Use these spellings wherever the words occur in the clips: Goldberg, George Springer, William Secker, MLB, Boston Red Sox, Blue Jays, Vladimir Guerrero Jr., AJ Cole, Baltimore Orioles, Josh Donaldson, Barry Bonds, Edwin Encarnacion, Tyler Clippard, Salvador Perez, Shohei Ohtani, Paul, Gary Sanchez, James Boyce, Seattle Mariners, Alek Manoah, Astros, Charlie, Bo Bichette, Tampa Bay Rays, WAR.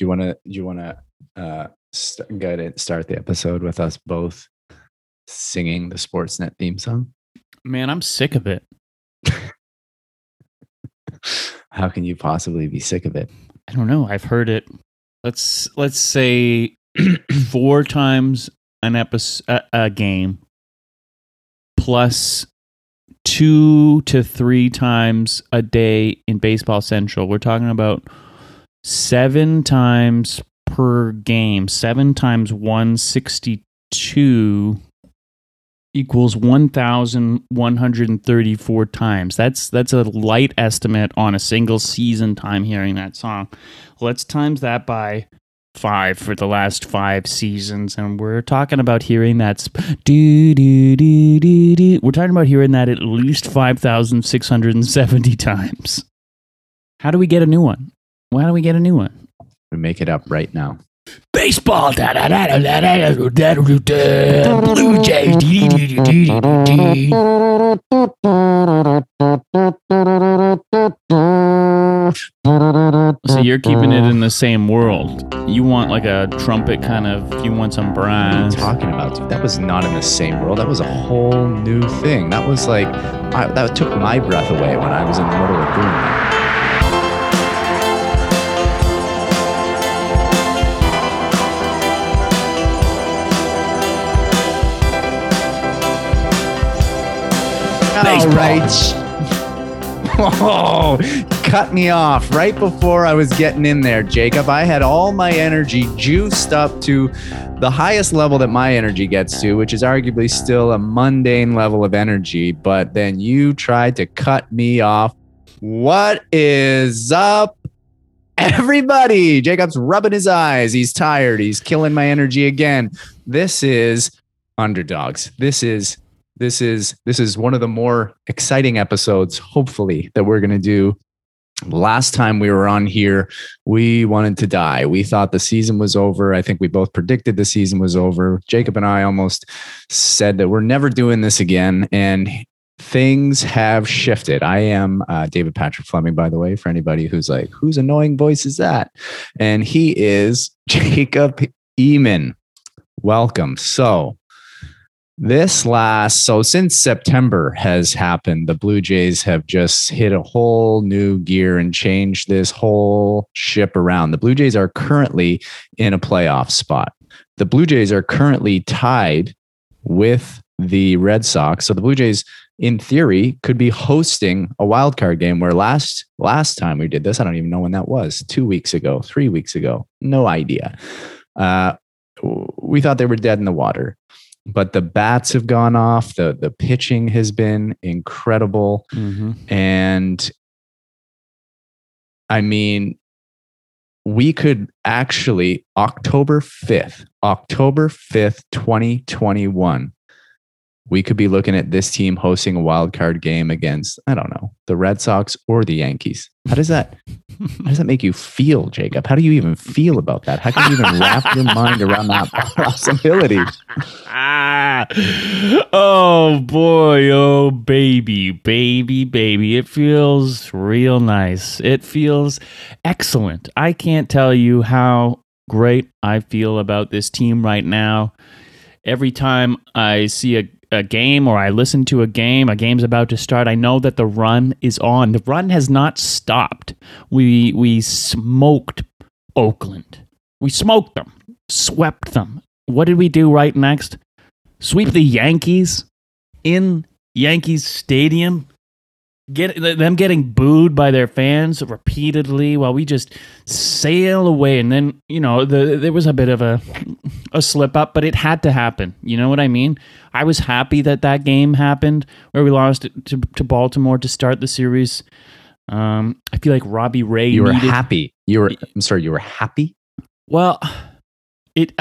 Do you want to go ahead and start the episode with us both singing the Sportsnet theme song? Man, I'm sick of it. How can you possibly be sick of it? I don't know. I've heard it. Let's say 4 times an episode, a game, plus 2 to 3 times a day in Baseball Central. We're talking about 7 times per game. 7 times 162 equals 1,134 times. That's a light estimate on a single season time hearing that song. Let's times that by 5 for the last 5 seasons, and we're talking about hearing that we're talking about hearing that at least 5,670 times. How do we get a new one? Why don't we get a new one? We make it up right now. Baseball. Blue Jays. So you're keeping it in the same world. You want like a trumpet kind of, you want some brass. What are you talking about, dude? That was not in the same world. That was a whole new thing. That was like, that took my breath away when I was in the middle of doing that. All right. Oh, cut me off right before I was getting in there, Jacob. I had all my energy juiced up to the highest level that my energy gets to, which is arguably still a mundane level of energy. But then you tried to cut me off. What is up, everybody? Jacob's rubbing his eyes. He's tired. He's killing my energy again. This is Underdogs. This is one of the more exciting episodes, hopefully, that we're going to do. Last time we were on here, we wanted to die. We thought the season was over. I think we both predicted the season was over. Jacob and I almost said that we're never doing this again. And things have shifted. I am David Patrick Fleming, by the way, for anybody who's like, whose annoying voice is that? And he is Jacob Eamon. Welcome. So since September has happened, the Blue Jays have just hit a whole new gear and changed this whole ship around. The Blue Jays are currently in a playoff spot. The Blue Jays are currently tied with the Red Sox. So the Blue Jays, in theory, could be hosting a wild card game where last time we did this, I don't even know when that was, 2 weeks ago, 3 weeks ago, no idea. We thought they were dead in the water. But the bats have gone off. The pitching has been incredible. Mm-hmm. And I mean, we could actually, October 5th, 2021, we could be looking at this team hosting a wild card game against, I don't know, the Red Sox or the Yankees. How does that make you feel, Jacob? How do you even feel about that? How can you even wrap your mind around that possibility? Oh boy, oh baby. It feels real nice. It feels excellent. I can't tell you how great I feel about this team right now. Every time I see a game or I listen to a game's about to start, I know that the run is on. The run has not stopped. We smoked Oakland. We smoked them, swept them. What did we do right next? Sweep the Yankees in Yankees Stadium. Get them getting booed by their fans repeatedly while we just sail away. And then, you know, there was a bit of a slip up, but it had to happen. You know what I mean? I was happy that game happened where we lost to Baltimore to start the series. I feel like Robbie Ray. You were happy? Well, it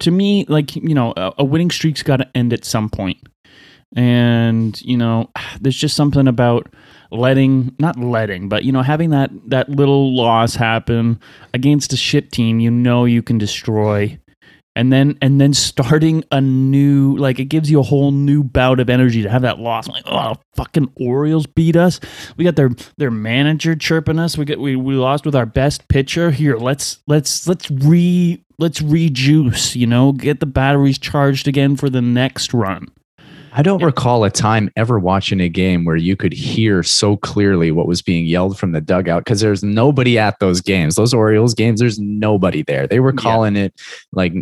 to me, like, you know, a winning streak's got to end at some point. And, you know, there's just something about having that little loss happen against a shit team, you know, you can destroy And then starting a new, like, it gives you a whole new bout of energy to have that loss. I'm like, oh, fucking Orioles beat us. We got their manager chirping us. We lost with our best pitcher. Here, let's rejuice. You know, get the batteries charged again for the next run. I don't recall a time ever watching a game where you could hear so clearly what was being yelled from the dugout, because there's nobody at those games. Those Orioles games, there's nobody there. They were calling it like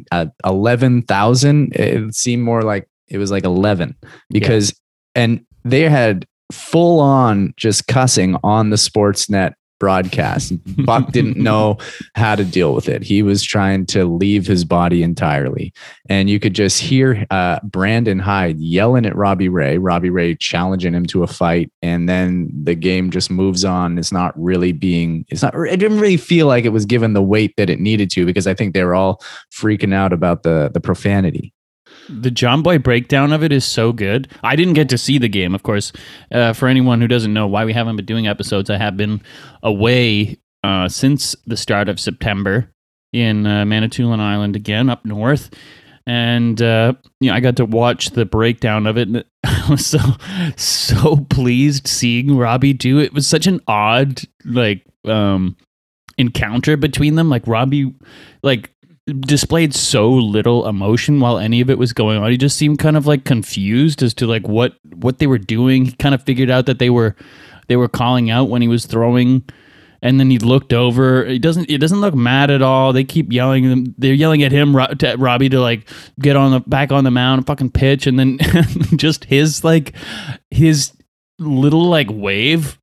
11,000. It seemed more like it was like 11 because and they had full on just cussing on the Sportsnet broadcast. Buck didn't know how to deal with it. He was trying to leave his body entirely. And you could just hear Brandon Hyde yelling at Robbie Ray challenging him to a fight. And then the game just moves on. It didn't really feel like it was given the weight that it needed to, because I think they were all freaking out about the profanity. The John Boy breakdown of it is so good. I didn't get to see the game, of course. For anyone who doesn't know why we haven't been doing episodes, I have been away since the start of September in Manitoulin Island again, up north. And I got to watch the breakdown of it, and I was so pleased seeing Robbie do it. It was such an odd encounter between them. Like, Robbie, like, displayed so little emotion while any of it was going on. He just seemed kind of like confused as to like what they were doing. He kind of figured out that they were calling out when he was throwing, and then he looked over. He doesn't look mad at all. They keep yelling. They're yelling at him, Robbie, to like get back on the mound and fucking pitch. And then just his little wave,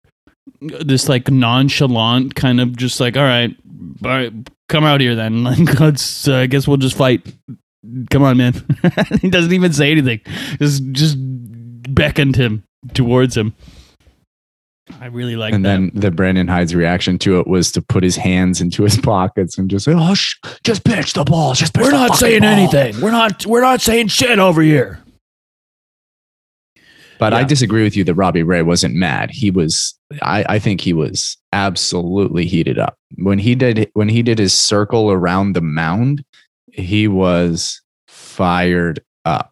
this nonchalant kind of just like, all right. Come out here then. Let's, I guess we'll just fight. Come on, man. He doesn't even say anything. Just beckoned him towards him. I really like that. And then the Brandon Hyde's reaction to it was to put his hands into his pockets and just say, oh, just pitch the ball. We're not saying anything. We're not saying shit over here. But I disagree with you that Robbie Ray wasn't mad. He was. I think he was absolutely heated up when he did his circle around the mound. He was fired up.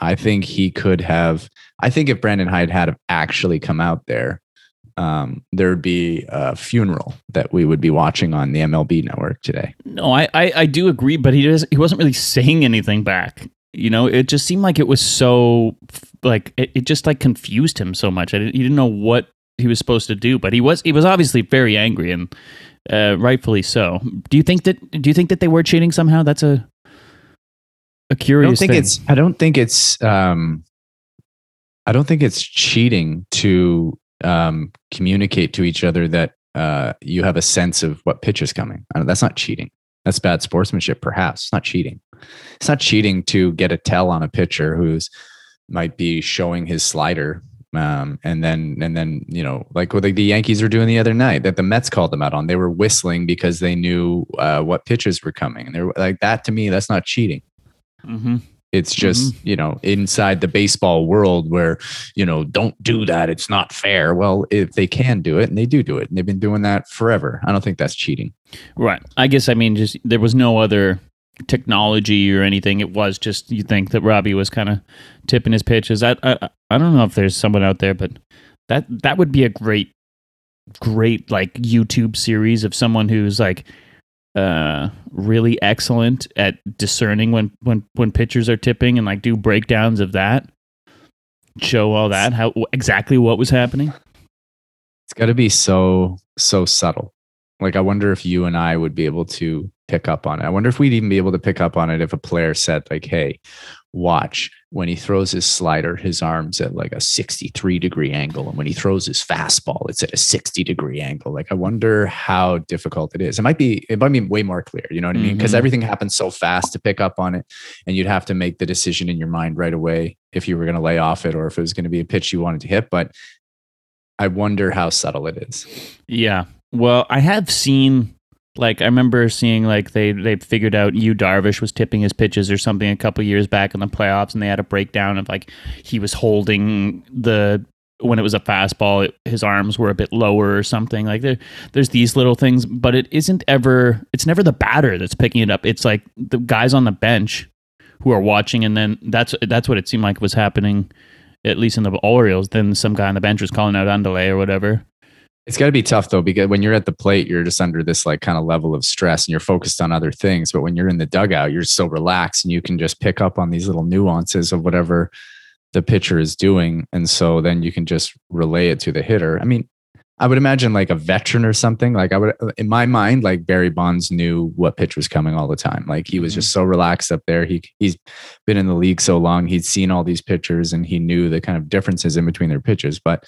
I think he could have. I think if Brandon Hyde had actually come out there, there'd be a funeral that we would be watching on the MLB network today. No, I do agree, but he wasn't really saying anything back. You know, it just seemed like it was so it just confused him so much. He didn't know what he was supposed to do, but he was obviously very angry, and rightfully so. Do you think that they were cheating somehow? That's a curious thing. I don't think it's cheating to communicate to each other that you have a sense of what pitch is coming. That's not cheating. That's bad sportsmanship, perhaps. It's not cheating. It's not cheating to get a tell on a pitcher who's might be showing his slider. And then, you know, like what the Yankees were doing the other night that the Mets called them out on. They were whistling because they knew what pitches were coming. And they're like, that to me, that's not cheating. Mm-hmm. It's just, you know, inside the baseball world where, you know, don't do that. It's not fair. Well, if they can do it, and they do it, and they've been doing that forever. I don't think that's cheating. Right. I guess, just there was no other technology or anything. It was just, you think that Robbie was kind of tipping his pitches. I don't know if there's someone out there, but that would be a great YouTube series of someone who's really excellent at discerning when pitchers are tipping, and do breakdowns of that, show all that, how exactly what was happening. It's got to be so subtle. I wonder if you and I would be able to pick up on it. I wonder if we'd even be able to pick up on it if a player said, hey, watch when he throws his slider, his arm's at a 63-degree angle. And when he throws his fastball, it's at a 60-degree angle. I wonder how difficult it is. It might be way more clear. You know what I mean? Because everything happens so fast to pick up on it. And you'd have to make the decision in your mind right away if you were going to lay off it or if it was going to be a pitch you wanted to hit. But I wonder how subtle it is. Yeah. Well, I have seen, I remember seeing, they figured out Yu Darvish was tipping his pitches or something a couple years back in the playoffs, and they had a breakdown of, he was holding the when it was a fastball, his arms were a bit lower or something. Like there's these little things, but it's never the batter that's picking it up. It's like the guys on the bench who are watching, and then that's what it seemed like was happening, at least in the Orioles. Then some guy on the bench was calling out Andale or whatever. It's got to be tough, though, because when you're at the plate, you're just under this like kind of level of stress and you're focused on other things. But when you're in the dugout, you're so relaxed and you can just pick up on these little nuances of whatever the pitcher is doing. And so then you can just relay it to the hitter. I mean, I would imagine like a veteran or something. Like I would, in my mind, like Barry Bonds knew what pitch was coming all the time. Like he was just so relaxed up there. He's been in the league so long. He'd seen all these pitchers and he knew the kind of differences in between their pitches. But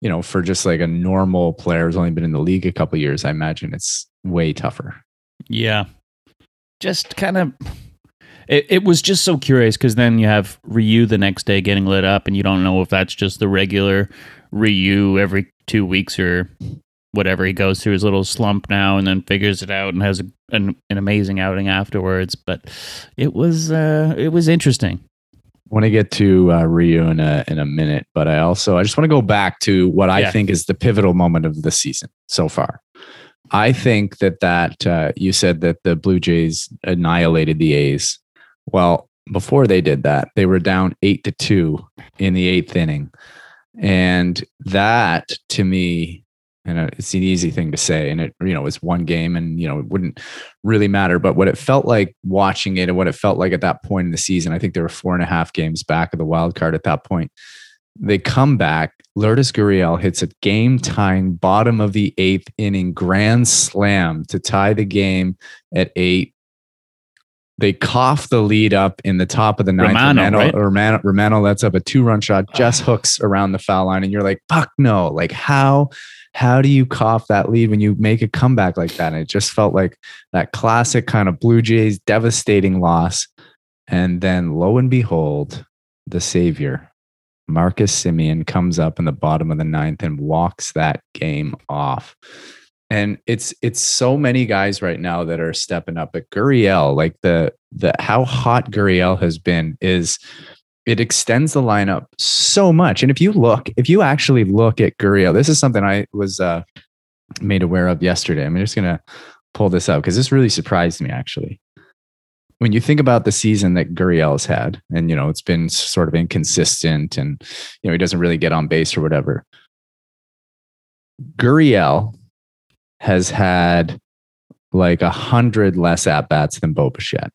you know, for just like a normal player who's only been in the league a couple of years, I imagine it's way tougher. Yeah. Just kind of, it was just so curious because then you have Ryu the next day getting lit up and you don't know if that's just the regular Ryu every 2 weeks or whatever. He goes through his little slump now and then figures it out and has an amazing outing afterwards. But it was interesting. I want to get to Ryu in a minute, but I just want to go back to what I think is the pivotal moment of the season so far. I think that you said that the Blue Jays annihilated the A's. Well, before they did that, they were down 8-2 in the eighth inning. And that to me, and it's an easy thing to say, and it, you know, it's one game and, you know, it wouldn't really matter. But what it felt like watching it and what it felt like at that point in the season, I think there were 4.5 games back of the wild card at that point. They come back. Lourdes Gurriel hits a game tying bottom of the eighth inning grand slam to tie the game at 8. They cough the lead up in the top of the ninth. Romano lets up a 2-run shot, just hooks around the foul line. And you're like, fuck no. Like how do you cough that lead when you make a comeback like that? And it just felt like that classic kind of Blue Jays devastating loss. And then lo and behold, the savior, Marcus Semien, comes up in the bottom of the ninth and walks that game off. And it's so many guys right now that are stepping up. But Gurriel, like the how hot Gurriel has been, is it extends the lineup so much. And if you actually look at Gurriel, this is something I was made aware of yesterday. I'm just gonna pull this up because this really surprised me actually. When you think about the season that Gurriel's had, and you know it's been sort of inconsistent, and you know he doesn't really get on base or whatever. Gurriel has had like 100 less at-bats than Bo Bichette.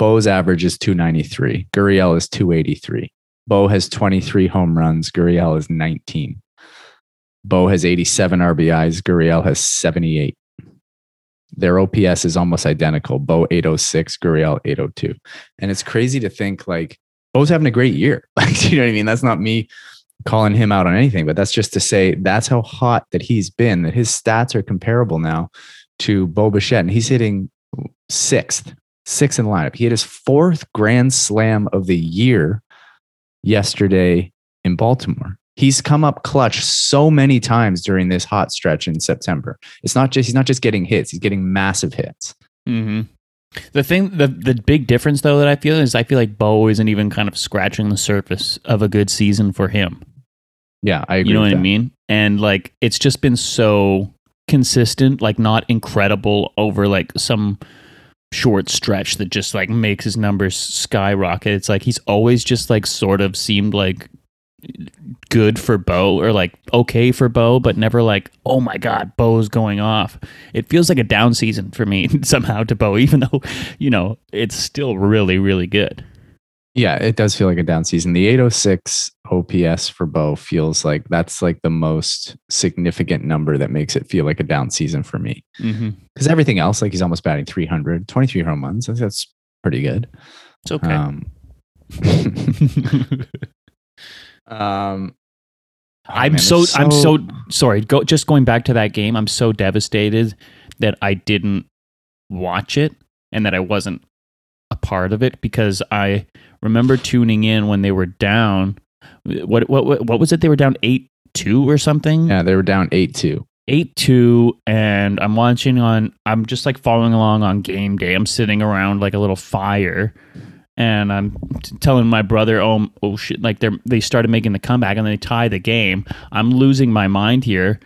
Bo's average is 293. Gurriel is 283. Bo has 23 home runs. Gurriel is 19. Bo has 87 RBIs. Gurriel has 78. Their OPS is almost identical. Bo 806, Gurriel 802. And it's crazy to think like Bo's having a great year. Like, you know what I mean? That's not me calling him out on anything, but that's just to say that's how hot that he's been, that his stats are comparable now to Bo Bichette. And he's hitting sixth in the lineup. He had his 4th grand slam of the year yesterday in Baltimore. He's come up clutch so many times during this hot stretch in September. He's not just getting hits, he's getting massive hits. Mm-hmm. The big difference though that I feel is I feel like Bo isn't even kind of scratching the surface of a good season for him. Yeah, I agree. You know what I mean? And like it's just been so consistent, like not incredible over like some short stretch that just like makes his numbers skyrocket. It's like he's always just like sort of seemed like good for Bo or like okay for Bo, but never like, oh my God, Bo's going off. It feels like a down season for me somehow to Bo, even though, you know, it's still really, really good. Yeah, it does feel like a down season. The 806 OPS for Bo feels like that's like the most significant number that makes it feel like a down season for me. Because everything else, like he's almost batting 300, 23 home runs. That's pretty good. It's okay. I'm so sorry. Just going back to that game, I'm so devastated that I didn't watch it and that I wasn't a part of it because I remember tuning in when they were down. What was it? They were down 8-2 or something. Yeah, they were down 8-2. 8-2, and I'm watching I'm just like following along on game day. I'm sitting around like a little fire. And I'm telling my brother, oh shit, like they started making the comeback and they tie the game. I'm losing my mind here.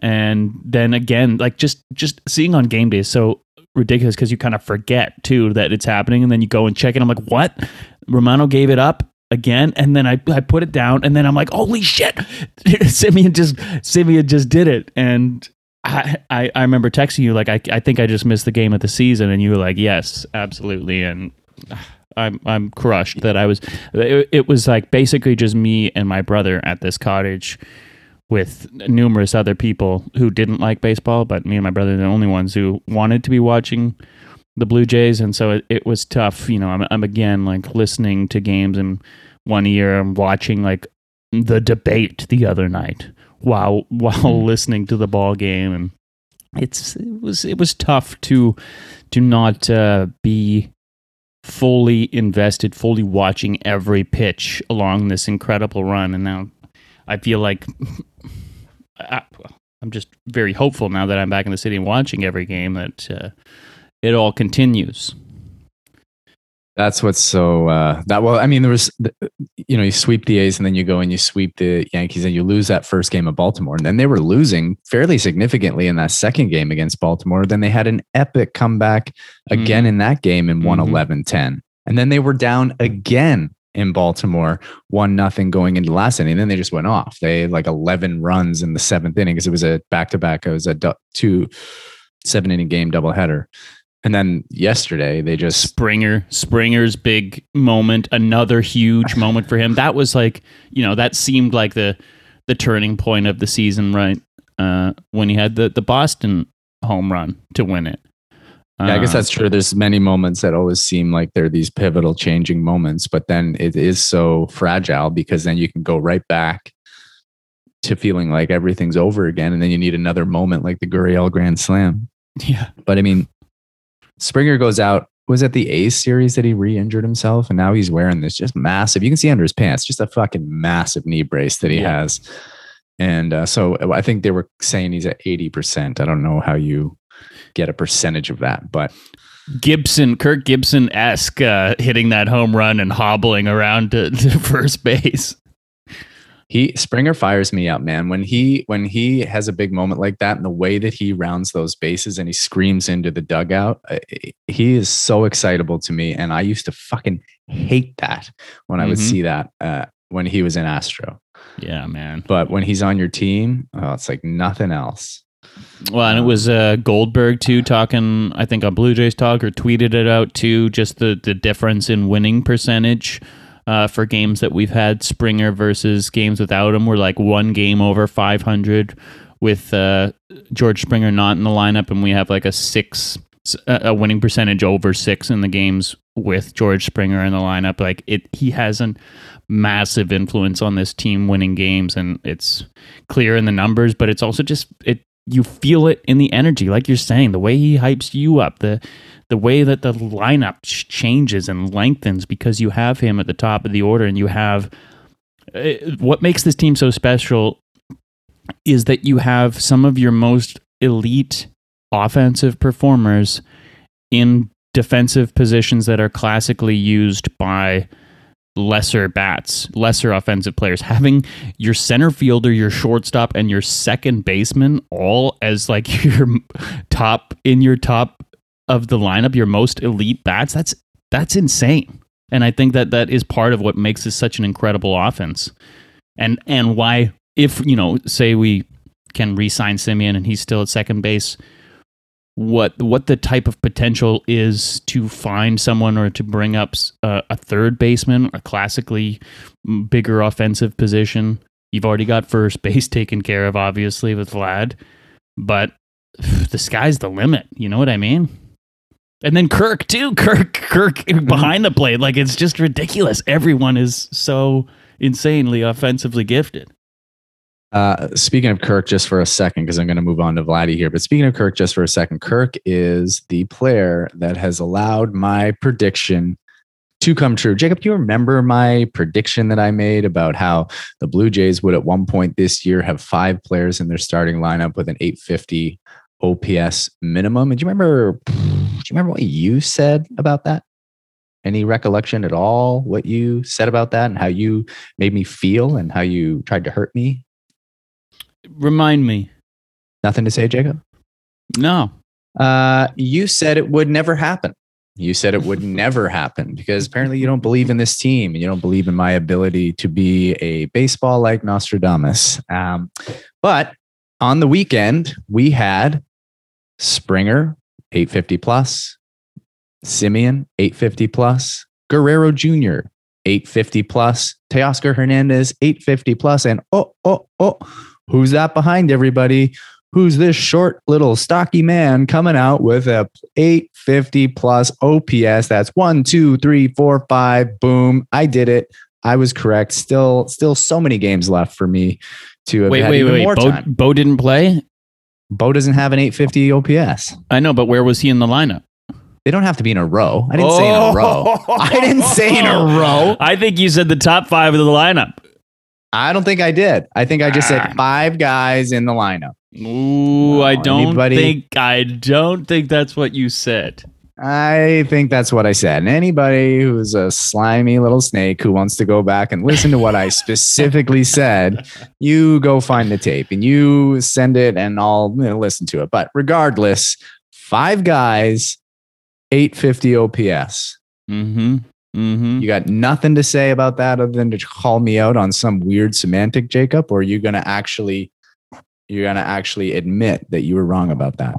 And then again, like just seeing on game day is so ridiculous because you kind of forget too that it's happening, and then you go and check it. I'm like, what? Romano gave it up again, and then I put it down, and then I'm like, holy shit, Semien just did it. And I remember texting you like, I think I just missed the game of the season, and you were like, yes, absolutely. And I'm crushed that I was. It was like basically just me and my brother at this cottage with numerous other people who didn't like baseball, but me and my brother are the only ones who wanted to be watching the Blue Jays. And so it was tough. You know, I'm again like listening to games in one ear and watching like the debate the other night while listening to the ball game, and it was tough to not be fully invested, fully watching every pitch along this incredible run. And now I feel like I'm just very hopeful now that I'm back in the city and watching every game that it all continues. That's what's so there was, you know, you sweep the A's and then you go and you sweep the Yankees and you lose that first game of Baltimore. And then they were losing fairly significantly in that second game against Baltimore. Then they had an epic comeback again in that game and won 11-10. And then they were down again in Baltimore, 1-0 going into the last inning. And then they just went off. They had like 11 runs in the seventh inning because it was a back-to-back. It was a 2 7-inning game doubleheader. And then yesterday they just... Springer's big moment, another huge moment for him. That was like, you know, that seemed like the turning point of the season, right? When he had the Boston home run to win it. Yeah, I guess that's true. There's many moments that always seem like they're these pivotal changing moments, but then it is so fragile because then you can go right back to feeling like everything's over again. And then you need another moment like the Gurriel Grand Slam. Yeah. But I mean, Springer goes out. Was it the A's series that he re-injured himself? And now he's wearing this just massive, you can see under his pants, just a fucking massive knee brace that he has. And so I think they were saying he's at 80%. I don't know how you get a percentage of that, but Kirk Gibson-esque hitting that home run and hobbling around to first base. Springer fires me up, man. When he has a big moment like that, and the way that he rounds those bases and he screams into the dugout, he is so excitable to me. And I used to fucking hate that when I would see that when he was in Astro. Yeah, man. But when he's on your team, it's like nothing else. Well, and it was Goldberg, too, talking, I think, on Blue Jays Talk, or tweeted it out, too, just the difference in winning percentage for games that we've had Springer versus games without him. We're like one game over 500 with George Springer not in the lineup, and we have like a winning percentage over 6 in the games with George Springer in the lineup. Like he has a massive influence on this team winning games, and it's clear in the numbers, but it's also just... You feel it in the energy, like you're saying, the way he hypes you up, the way that the lineup changes and lengthens because you have him at the top of the order, and you have what makes this team so special is that you have some of your most elite offensive performers in defensive positions that are classically used by lesser bats, lesser offensive players. Having your center fielder, your shortstop, and your second baseman all as like your top of the lineup, your most elite bats, that's insane. And I think that is part of what makes this such an incredible offense. And why, if, you know, say we can re-sign Semien and he's still at second base, what the type of potential is to find someone or to bring up a third baseman, a classically bigger offensive position. You've already got first base taken care of, obviously, with Vlad, but the sky's the limit. You know what I mean? And then Kirk, too. Kirk behind the plate. Like, it's just ridiculous. Everyone is so insanely offensively gifted. Speaking of Kirk, just for a second, because I'm going to move on to Vladdy here. But speaking of Kirk, just for a second, Kirk is the player that has allowed my prediction to come true. Jacob, do you remember my prediction that I made about how the Blue Jays would at one point this year have 5 players in their starting lineup with an 850 OPS minimum? And do you remember what you said about that? Any recollection at all what you said about that and how you made me feel and how you tried to hurt me? Remind me. Nothing to say, Jacob? No. You said it would never happen. You said it would never happen because apparently you don't believe in this team and you don't believe in my ability to be a baseball like Nostradamus. But on the weekend, we had Springer, 850 plus, Semien, 850 plus, Guerrero Jr., 850 plus, Teoscar Hernandez, 850 plus, and who's that behind everybody? Who's this short little stocky man coming out with a 850 plus OPS? That's 1, 2, 3, 4, 5. Boom. I did it. I was correct. Still so many games left for me to have more time. Bo didn't play? Bo doesn't have an 850 OPS. I know, but where was he in the lineup? They don't have to be in a row. I didn't say in a row. I didn't say in a row. I think you said the top five of the lineup. I don't think I did. I think I just said five guys in the lineup. Ooh, I don't think that's what you said. I think that's what I said. And anybody who's a slimy little snake who wants to go back and listen to what I specifically said, you go find the tape and you send it and I'll listen to it. But regardless, five guys, 850 OPS. Mm-hmm. Mm-hmm. You got nothing to say about that other than to call me out on some weird semantic, Jacob, or are you going to actually... You're going to actually admit that you were wrong about that?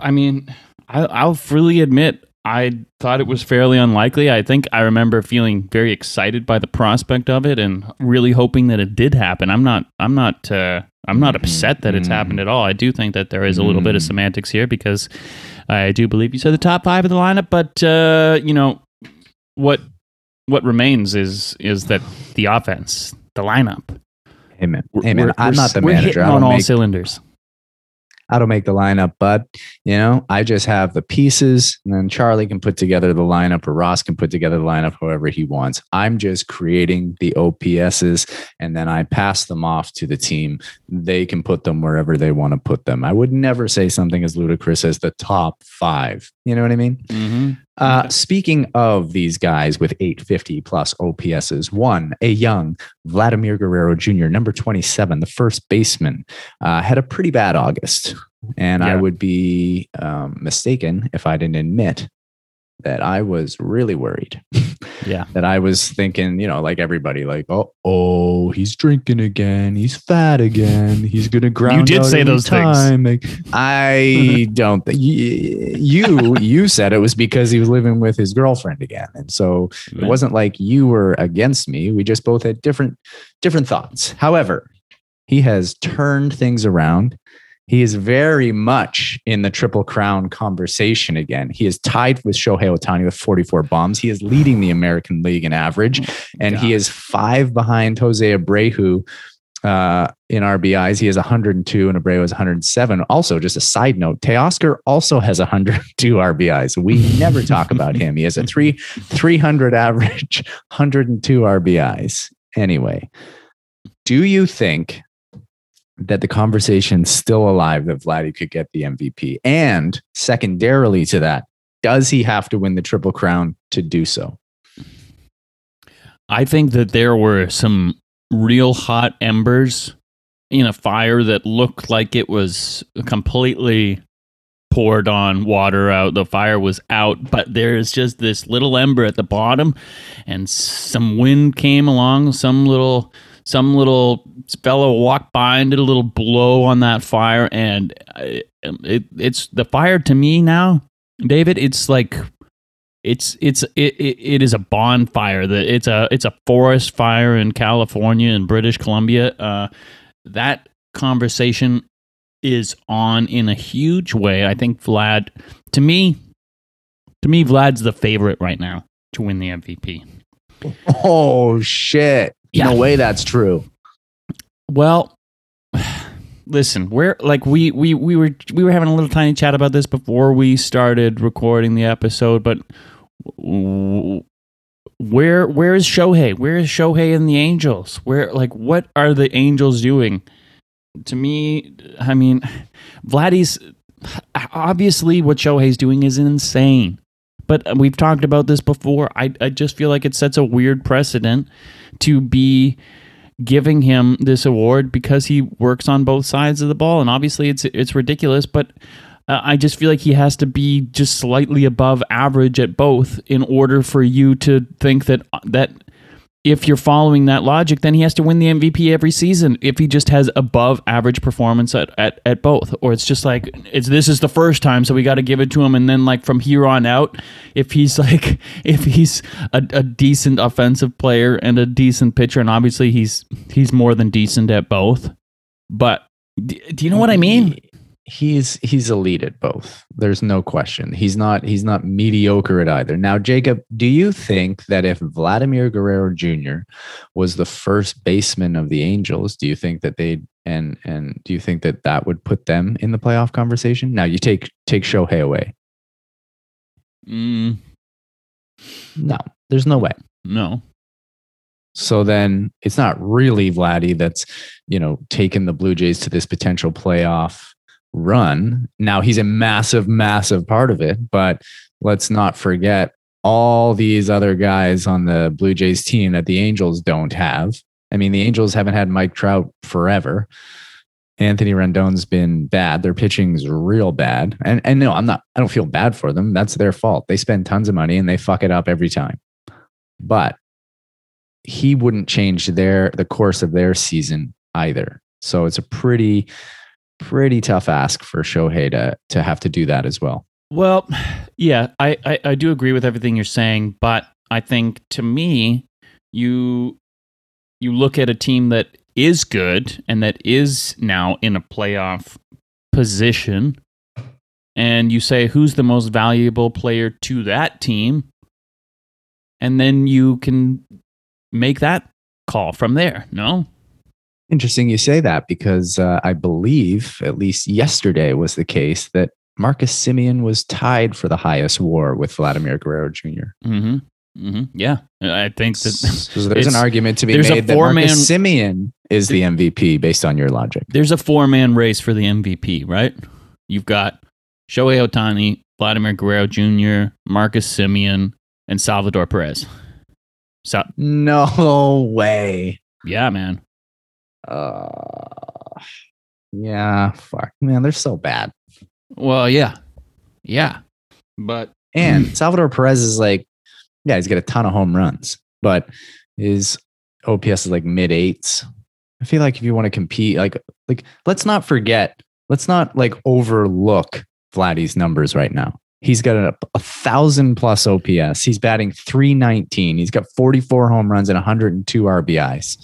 I mean, I'll freely admit I thought it was fairly unlikely. I think I remember feeling very excited by the prospect of it and really hoping that it did happen. I'm not upset that it's happened at all. I do think that there is a little bit of semantics here because I do believe you said the top five of the lineup, but you know, what remains is that the offense, the lineup. Hey man, I'm not the manager. I'm on all cylinders. I don't make the lineup, but you know, I just have the pieces, and then Charlie can put together the lineup, or Ross can put together the lineup however he wants. I'm just creating the OPSs, and then I pass them off to the team. They can put them wherever they want to put them. I would never say something as ludicrous as the top five. You know what I mean? Mm-hmm. Speaking of these guys with 850 plus OPSs, one, a young Vladimir Guerrero Jr., number 27, the first baseman, had a pretty bad August. And yeah. I would be mistaken if I didn't admit that I was really worried. Yeah. That I was thinking, you know, like everybody, like, oh, he's drinking again. He's fat again. He's going to ground out. You did say those things. Like, I don't think you said it was because he was living with his girlfriend again. And so it wasn't like you were against me. We just both had different thoughts. However, he has turned things around. He is very much in the Triple Crown conversation again. He is tied with Shohei Ohtani with 44 bombs. He is leading the American League in average, and he is 5 behind Jose Abreu in RBIs. He has 102, and Abreu has 107. Also, just a side note, Teoscar also has 102 RBIs. We never talk about him. He has a 300 average, 102 RBIs. Anyway, do you think that the conversation's still alive that Vladdy could get the MVP? And secondarily to that, does he have to win the Triple Crown to do so? I think that there were some real hot embers in a fire that looked like it was completely poured on water out. The fire was out, but there is just this little ember at the bottom, and some wind came along, some little fellow walked by and did a little blow on that fire, and it's the fire to me now, David. It's like it is a bonfire. That it's a forest fire in California and British Columbia. That conversation is on in a huge way. I think Vlad, to me, Vlad's the favorite right now to win the MVP. Oh shit. Yeah. No way that's true. Well, listen, we're like we were having a little tiny chat about this before we started recording the episode, but where is Shohei? Where is Shohei and the Angels? Where, like, what are the Angels doing? To me, I mean, Vladdy's obviously what Shohei's doing is insane. But we've talked about this before. I just feel like it sets a weird precedent to be giving him this award because he works on both sides of the ball. And obviously it's ridiculous, but I just feel like he has to be just slightly above average at both in order for you to think that if you're following that logic, then he has to win the MVP every season if he just has above average performance at both. Or it's just like, this is the first time, so we got to give it to him. And then like from here on out, if he's a decent offensive player and a decent pitcher, and obviously he's more than decent at both. But do you know what I mean? He's elite at both. There's no question. He's not mediocre at either. Now, Jacob, do you think that if Vladimir Guerrero Jr. was the first baseman of the Angels, do you think that that would put them in the playoff conversation? Now you take Shohei away. No, there's no way. No. So then it's not really Vladdy that's, taken the Blue Jays to this potential playoff run. Now he's a massive part of it, but let's not forget all these other guys on the Blue Jays team that the Angels don't have. I mean, the Angels haven't had Mike Trout forever. Anthony Rendon's been bad. Their pitching's real bad. And no, I don't feel bad for them. That's their fault. They spend tons of money and they fuck it up every time. But he wouldn't change the course of their season either. So it's a pretty tough ask for Shohei to have to do that as well. Well, yeah, I do agree with everything you're saying, but I think to me, you look at a team that is good and that is now in a playoff position, and you say, who's the most valuable player to that team? And then you can make that call from there, no? Interesting you say that, because I believe, at least yesterday was the case, that Marcus Semien was tied for the highest WAR with Vladimir Guerrero Jr. Yeah, I think that... So there's an argument to be made that Marcus Semien is the MVP based on your logic. There's a four-man race for the MVP, right? You've got Shohei Ohtani, Vladimir Guerrero Jr., Marcus Semien, and Salvador Perez. No way. Yeah, man. Yeah, fuck, man, they're so bad. Well, yeah, but and Salvador Perez is like, yeah, he's got a ton of home runs, but his OPS is like mid-8s. I feel like if you want to compete, like let's not overlook Vladdy's numbers right now. He's got a 1,000+ OPS. He's batting .319. He's got 44 home runs and 102 RBIs.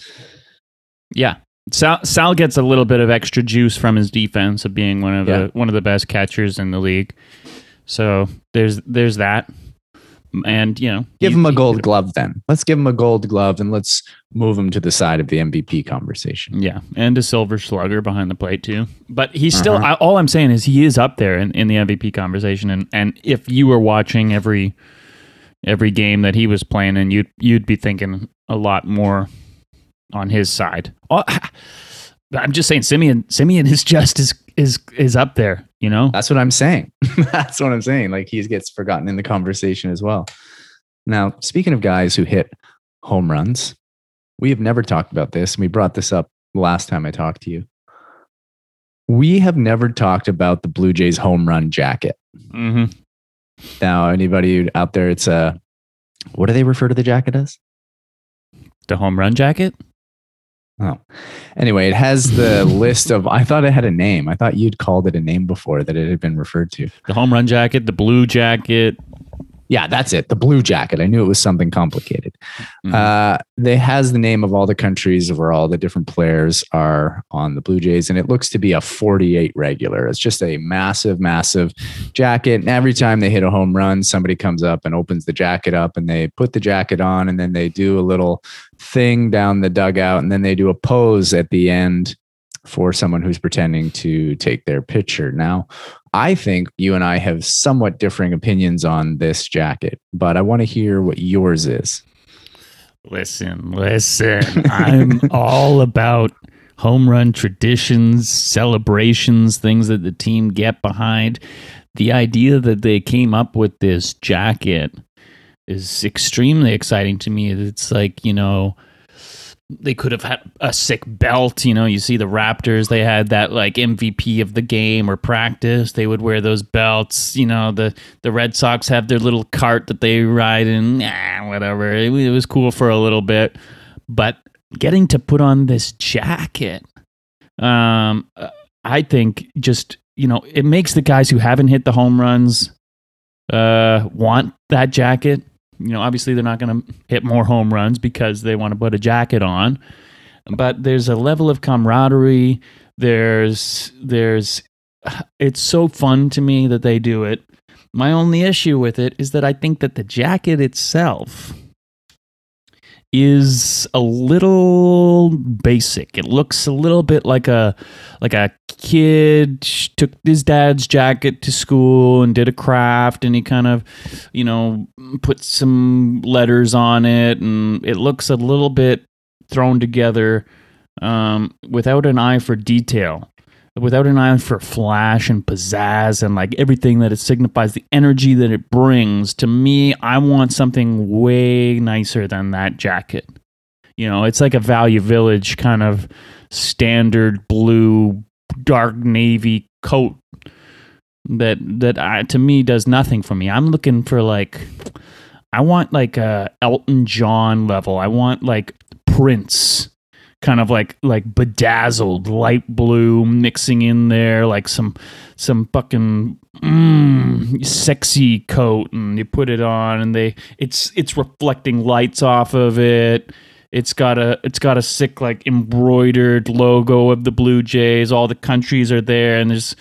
Yeah. Sal gets a little bit of extra juice from his defense of being one of the best catchers in the league. So there's that. And give him a gold glove then. Let's give him a gold glove and let's move him to the side of the MVP conversation. Yeah, and a silver slugger behind the plate too. But he's still all I'm saying is he is up there in the MVP conversation, and if you were watching every game that he was playing, and you'd be thinking a lot more on his side. I'm just saying Semien is just is up there, That's what I'm saying. That's what I'm saying. Like, he gets forgotten in the conversation as well. Now, speaking of guys who hit home runs, we have never talked about this, and we brought this up last time I talked to you. We have never talked about the Blue Jays home run jacket. Mm-hmm. Now, anybody out there, it's what do they refer to the jacket as? The home run jacket? Oh, anyway, it has the list of, I thought it had a name. I thought you'd called it a name before that it had been referred to. The home run jacket, the blue jacket. Yeah, that's it. The blue jacket. I knew it was something complicated. Mm-hmm. They has the name of all the countries where all the different players are on the Blue Jays. And it looks to be a 48 regular. It's just a massive jacket. And every time they hit a home run, somebody comes up and opens the jacket up and they put the jacket on. And then they do a little thing down the dugout. And then they do a pose at the end for someone who's pretending to take their picture. Now, I think you and I have somewhat differing opinions on this jacket, but I want to hear what yours is. Listen, I'm all about home run traditions, celebrations, things that the team get behind. the idea that they came up with this jacket is extremely exciting to me. It's like, you know, they could have had a sick belt. You know, you see the Raptors, they had that like MVP of the game or practice. They would wear those belts. You know, the Red Sox have their little cart that they ride in. Whatever. It was cool for a little bit. But getting to put on this jacket, I think just, you know, it makes the guys who haven't hit the home runs want that jacket. You know, obviously they're not going to hit more home runs because they want to put a jacket on, but there's a level of camaraderie. There's, it's so fun to me that they do it. My only issue with it is that I think that the jacket itself is a little basic. It looks a little bit like a kid took his dad's jacket to school and did a craft, and he kind of, you know, put some letters on it, and it looks a little bit thrown together, without an eye for detail, without an eye for flash and pizzazz and like everything that it signifies, the energy that it brings. To me, I want something way nicer than that jacket. You know, it's like a Value Village kind of standard blue, dark navy coat that to me does nothing for me. I'm looking for like, I want like a Elton John level. I want like Prince. Kind of like bedazzled light blue mixing in there, like some fucking sexy coat, and you put it on, and it's reflecting lights off of it. It's got a sick like embroidered logo of the Blue Jays. All the countries are there, and there's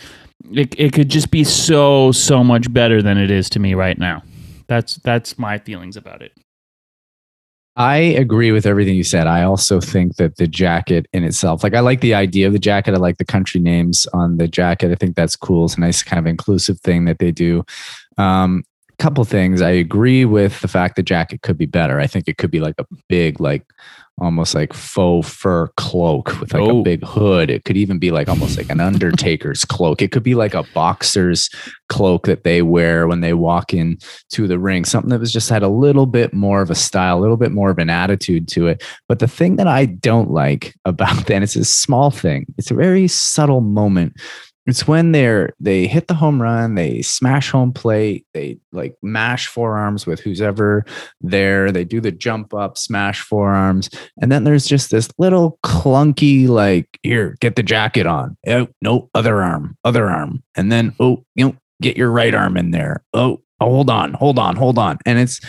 it could just be so much better than it is to me right now. That's my feelings about it. I agree with everything you said. I also think that the jacket in itself, like I like the idea of the jacket. I like the country names on the jacket. I think that's cool. It's a nice kind of inclusive thing that they do. Couple things. I agree with the fact the jacket could be better. I think it could be like a big, like almost like faux fur cloak with like a big hood. It could even be like almost like an Undertaker's cloak. It could be like a boxer's cloak that they wear when they walk in to the ring. Something that was just had a little bit more of a style, a little bit more of an attitude to it. But the thing that I don't like about that, it's a small thing. It's a very subtle moment. It's when they hit the home run, they smash home plate, they like mash forearms with whoever's there, they do the jump up, smash forearms. And then there's just this little clunky, like, here, get the jacket on. Oh, no, other arm. And then, oh, you know, get your right arm in there. Oh, hold on. And it's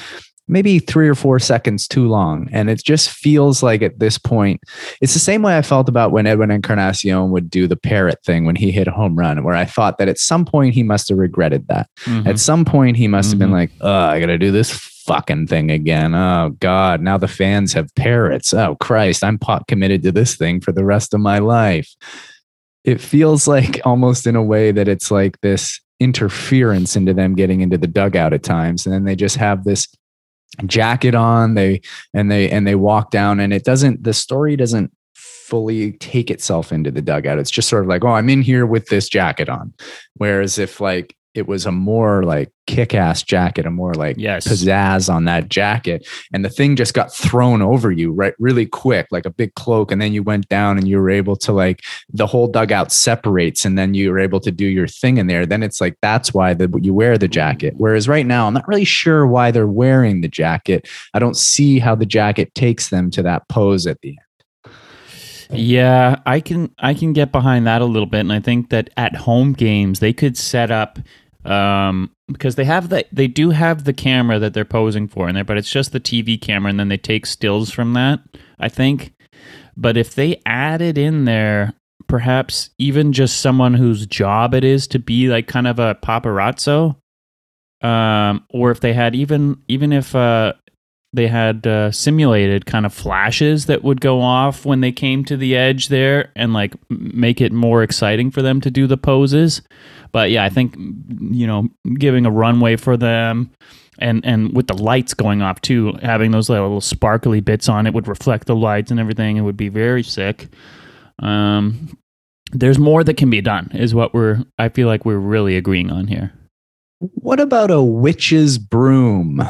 maybe 3 or 4 seconds too long. And it just feels like at this point, it's the same way I felt about when Edwin Encarnacion would do the parrot thing when he hit a home run, where I thought that at some point he must have regretted that. Mm-hmm. At some point he must have been like, I got to do this fucking thing again. Oh God, now the fans have parrots. Oh Christ, I'm pot committed to this thing for the rest of my life. It feels like almost in a way that it's like this interference into them getting into the dugout at times. And then they just have this jacket on, they walk down, and the story doesn't fully take itself into the dugout. It's just sort of like, oh, I'm in here with this jacket on. Whereas if like it was a more like kick-ass jacket, a more like pizzazz on that jacket, and the thing just got thrown over you right really quick, like a big cloak, and then you went down and you were able to like the whole dugout separates, and then you were able to do your thing in there. Then it's like that's why you wear the jacket. Whereas right now, I'm not really sure why they're wearing the jacket. I don't see how the jacket takes them to that pose at the end. Yeah, I can get behind that a little bit, and I think that at home games they could set up because they do have the camera that they're posing for in there, but it's just the TV camera, and then they take stills from that, I think. But if they added in there, perhaps even just someone whose job it is to be like kind of a paparazzo, or if they had even if they had simulated kind of flashes that would go off when they came to the edge there and like make it more exciting for them to do the poses. But yeah, I think, you know, giving a runway for them and with the lights going off too, having those little sparkly bits on it would reflect the lights and everything. It would be very sick. There's more that can be done is what I feel like we're really agreeing on here. What about a witch's broom?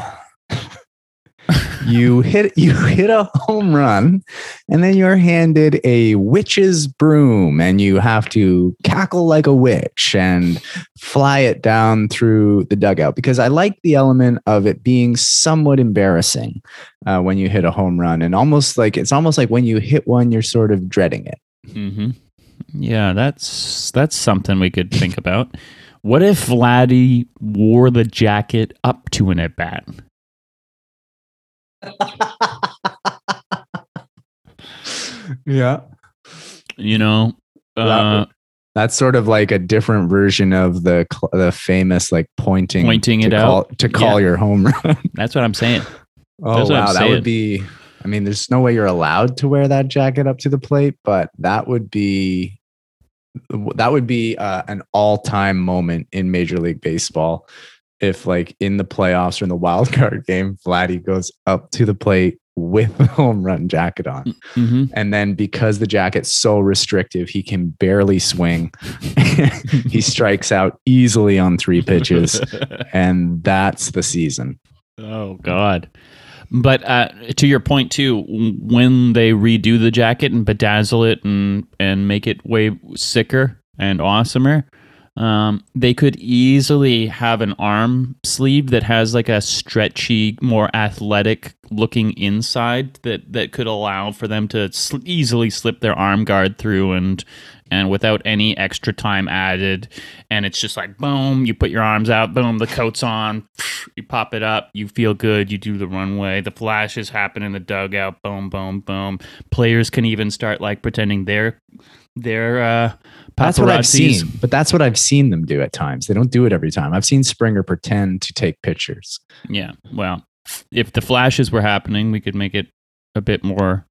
You hit a home run, and then you're handed a witch's broom, and you have to cackle like a witch and fly it down through the dugout. Because I like the element of it being somewhat embarrassing when you hit a home run, and it's almost like when you hit one, you're sort of dreading it. Mm-hmm. Yeah, that's something we could think about. What if Vladdy wore the jacket up to an at bat? Yeah. You know, that's sort of like a different version of the famous like pointing it out to call your home run. That's what I'm saying. Oh wow, that would be, I mean, there's no way you're allowed to wear that jacket up to the plate, but that would be an all-time moment in Major League Baseball. If like in the playoffs or in the wild card game, Vladdy goes up to the plate with the home run jacket on. Mm-hmm. And then because the jacket's so restrictive, he can barely swing. He strikes out easily on 3 pitches. And that's the season. Oh, God. But to your point, too, when they redo the jacket and bedazzle it and make it way sicker and awesomer, they could easily have an arm sleeve that has like a stretchy, more athletic looking inside that could allow for them to easily slip their arm guard through and without any extra time added. And it's just like, boom, you put your arms out, boom, the coat's on, you pop it up, you feel good, you do the runway, the flashes happen in the dugout, boom, boom, boom. Players can even start like pretending they're paparazzis. That's what I've seen, but that's what I've seen them do at times. They don't do it every time. I've seen Springer pretend to take pictures. Yeah, well, if the flashes were happening, we could make it a bit more.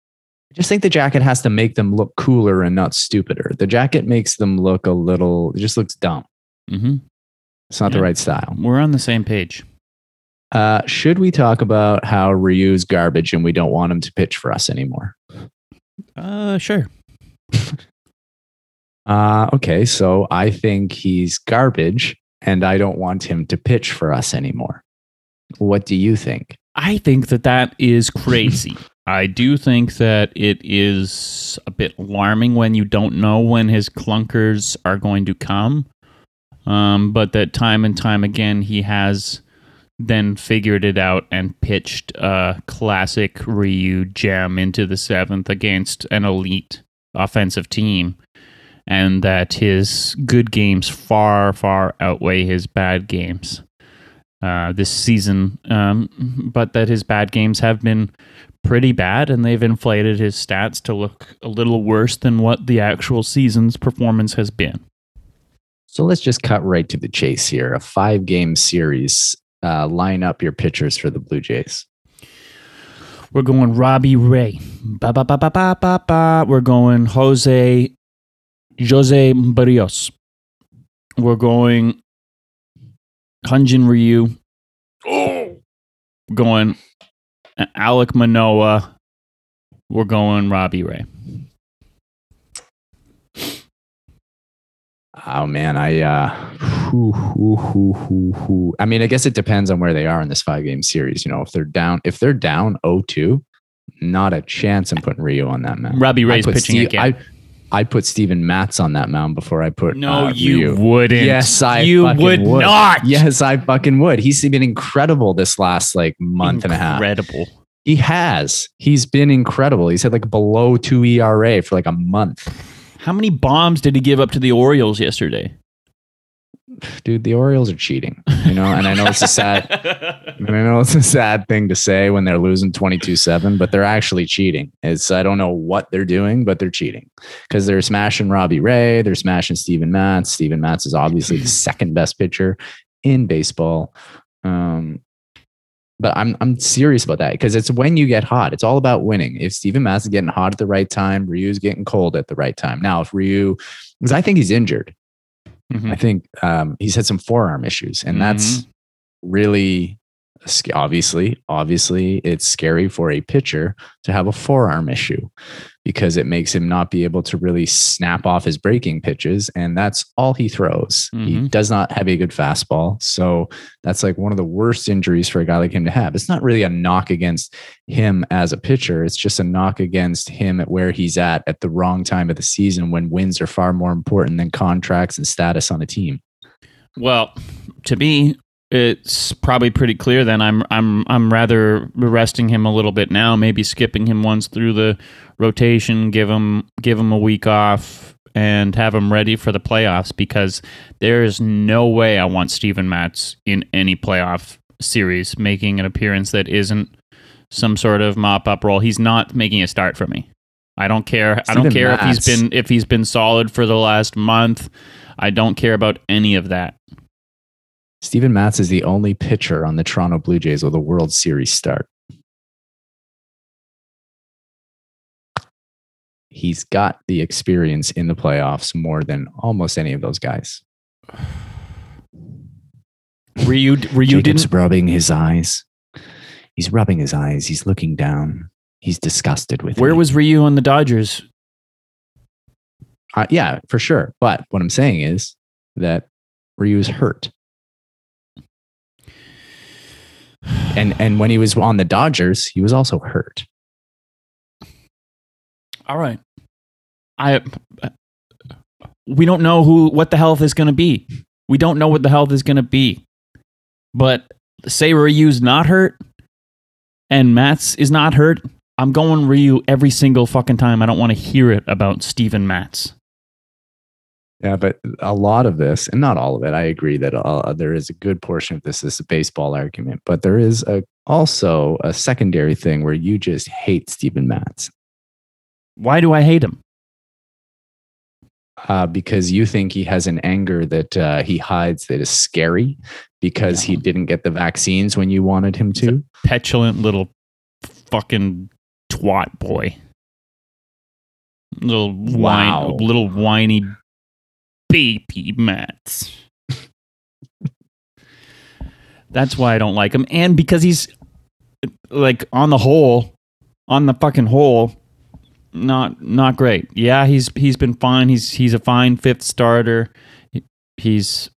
I just think the jacket has to make them look cooler and not stupider. The jacket makes them look it just looks dumb. Mm-hmm. It's not the right style. We're on the same page. Should we talk about how Ryu's garbage and we don't want him to pitch for us anymore? Sure. Okay, so I think he's garbage and I don't want him to pitch for us anymore. What do you think? I think that is crazy. I do think that it is a bit alarming when you don't know when his clunkers are going to come. But that time and time again, he has then figured it out and pitched a classic Ryu gem into the 7th against an elite offensive team. And that his good games far, far outweigh his bad games this season. But that his bad games have been pretty bad, and they've inflated his stats to look a little worse than what the actual season's performance has been. So let's just cut right to the chase here. A 5-game series. Line up your pitchers for the Blue Jays. We're going Robbie Ray. Ba, ba, ba, ba, ba, ba, ba. We're going Jose Berríos. We're going Hyun-jin Ryu. Oh. We're going Alek Manoah. We're going Robbie Ray. Oh man, I mean, I guess it depends on where they are in this 5-game series. You know, if they're down 0-2, not a chance I'm putting Ryu on that mound. Robbie Ray's pitching again. I put Steven Matz on that mound before I put Ryu. Wouldn't. Yes, I would not. Yes, I fucking would. He's been incredible this last like month and a half. Incredible. He has. He's been incredible. He's had like below 2 ERA for like a month. How many bombs did he give up to the Orioles yesterday? Dude, the Orioles are cheating, you know, and I know it's a sad, thing to say when they're losing 22-7, but they're actually cheating. I don't know what they're doing, but they're cheating because they're smashing Robbie Ray. They're smashing Steven Matz. Steven Matz is obviously the second best pitcher in baseball. But I'm serious about that because it's when you get hot. It's all about winning. If Steven Matz is getting hot at the right time, Ryu's getting cold at the right time. Now, if Ryu, because I think he's injured. Mm-hmm. I think he's had some forearm issues, and that's really Obviously, it's scary for a pitcher to have a forearm issue because it makes him not be able to really snap off his breaking pitches. And that's all he throws. Mm-hmm. He does not have a good fastball. So that's like one of the worst injuries for a guy like him to have. It's not really a knock against him as a pitcher. It's just a knock against him at where he's at the wrong time of the season when wins are far more important than contracts and status on a team. Well, to me, it's probably pretty clear then. I'm rather resting him a little bit now, maybe skipping him once through the rotation, give him a week off and have him ready for the playoffs, because there is no way I want Steven Matz in any playoff series making an appearance that isn't some sort of mop up role. He's not making a start for me. I don't care. Steven Matz. if he's been solid for the last month. I don't care about any of that. Steven Matz is the only pitcher on the Toronto Blue Jays with a World Series start. He's got the experience in the playoffs more than almost any of those guys. Ryu Jacob's rubbing his eyes. He's rubbing his eyes. He's looking down. He's disgusted with Where was Ryu on the Dodgers? Yeah, for sure. But what I'm saying is that Ryu's hurt. And when he was on the Dodgers, he was also hurt. All right. We don't know what the health is going to be. We don't know what the health is going to be. But say Ryu's not hurt and Matz is not hurt, I'm going Ryu every single fucking time. I don't want to hear it about Steven Matz. Yeah, but a lot of this, and not all of it, I agree that there is a good portion of this is a baseball argument, but there is also a secondary thing where you just hate Steven Matz. Why do I hate him? Because you think he has an anger that he hides that is scary because he didn't get the vaccines when you wanted him to. He's a petulant little fucking twat boy. Little whiny baby Matz. That's why I don't like him. And because he's like on the fucking whole, not great. Yeah, he's been fine. He's a fine fifth starter. He's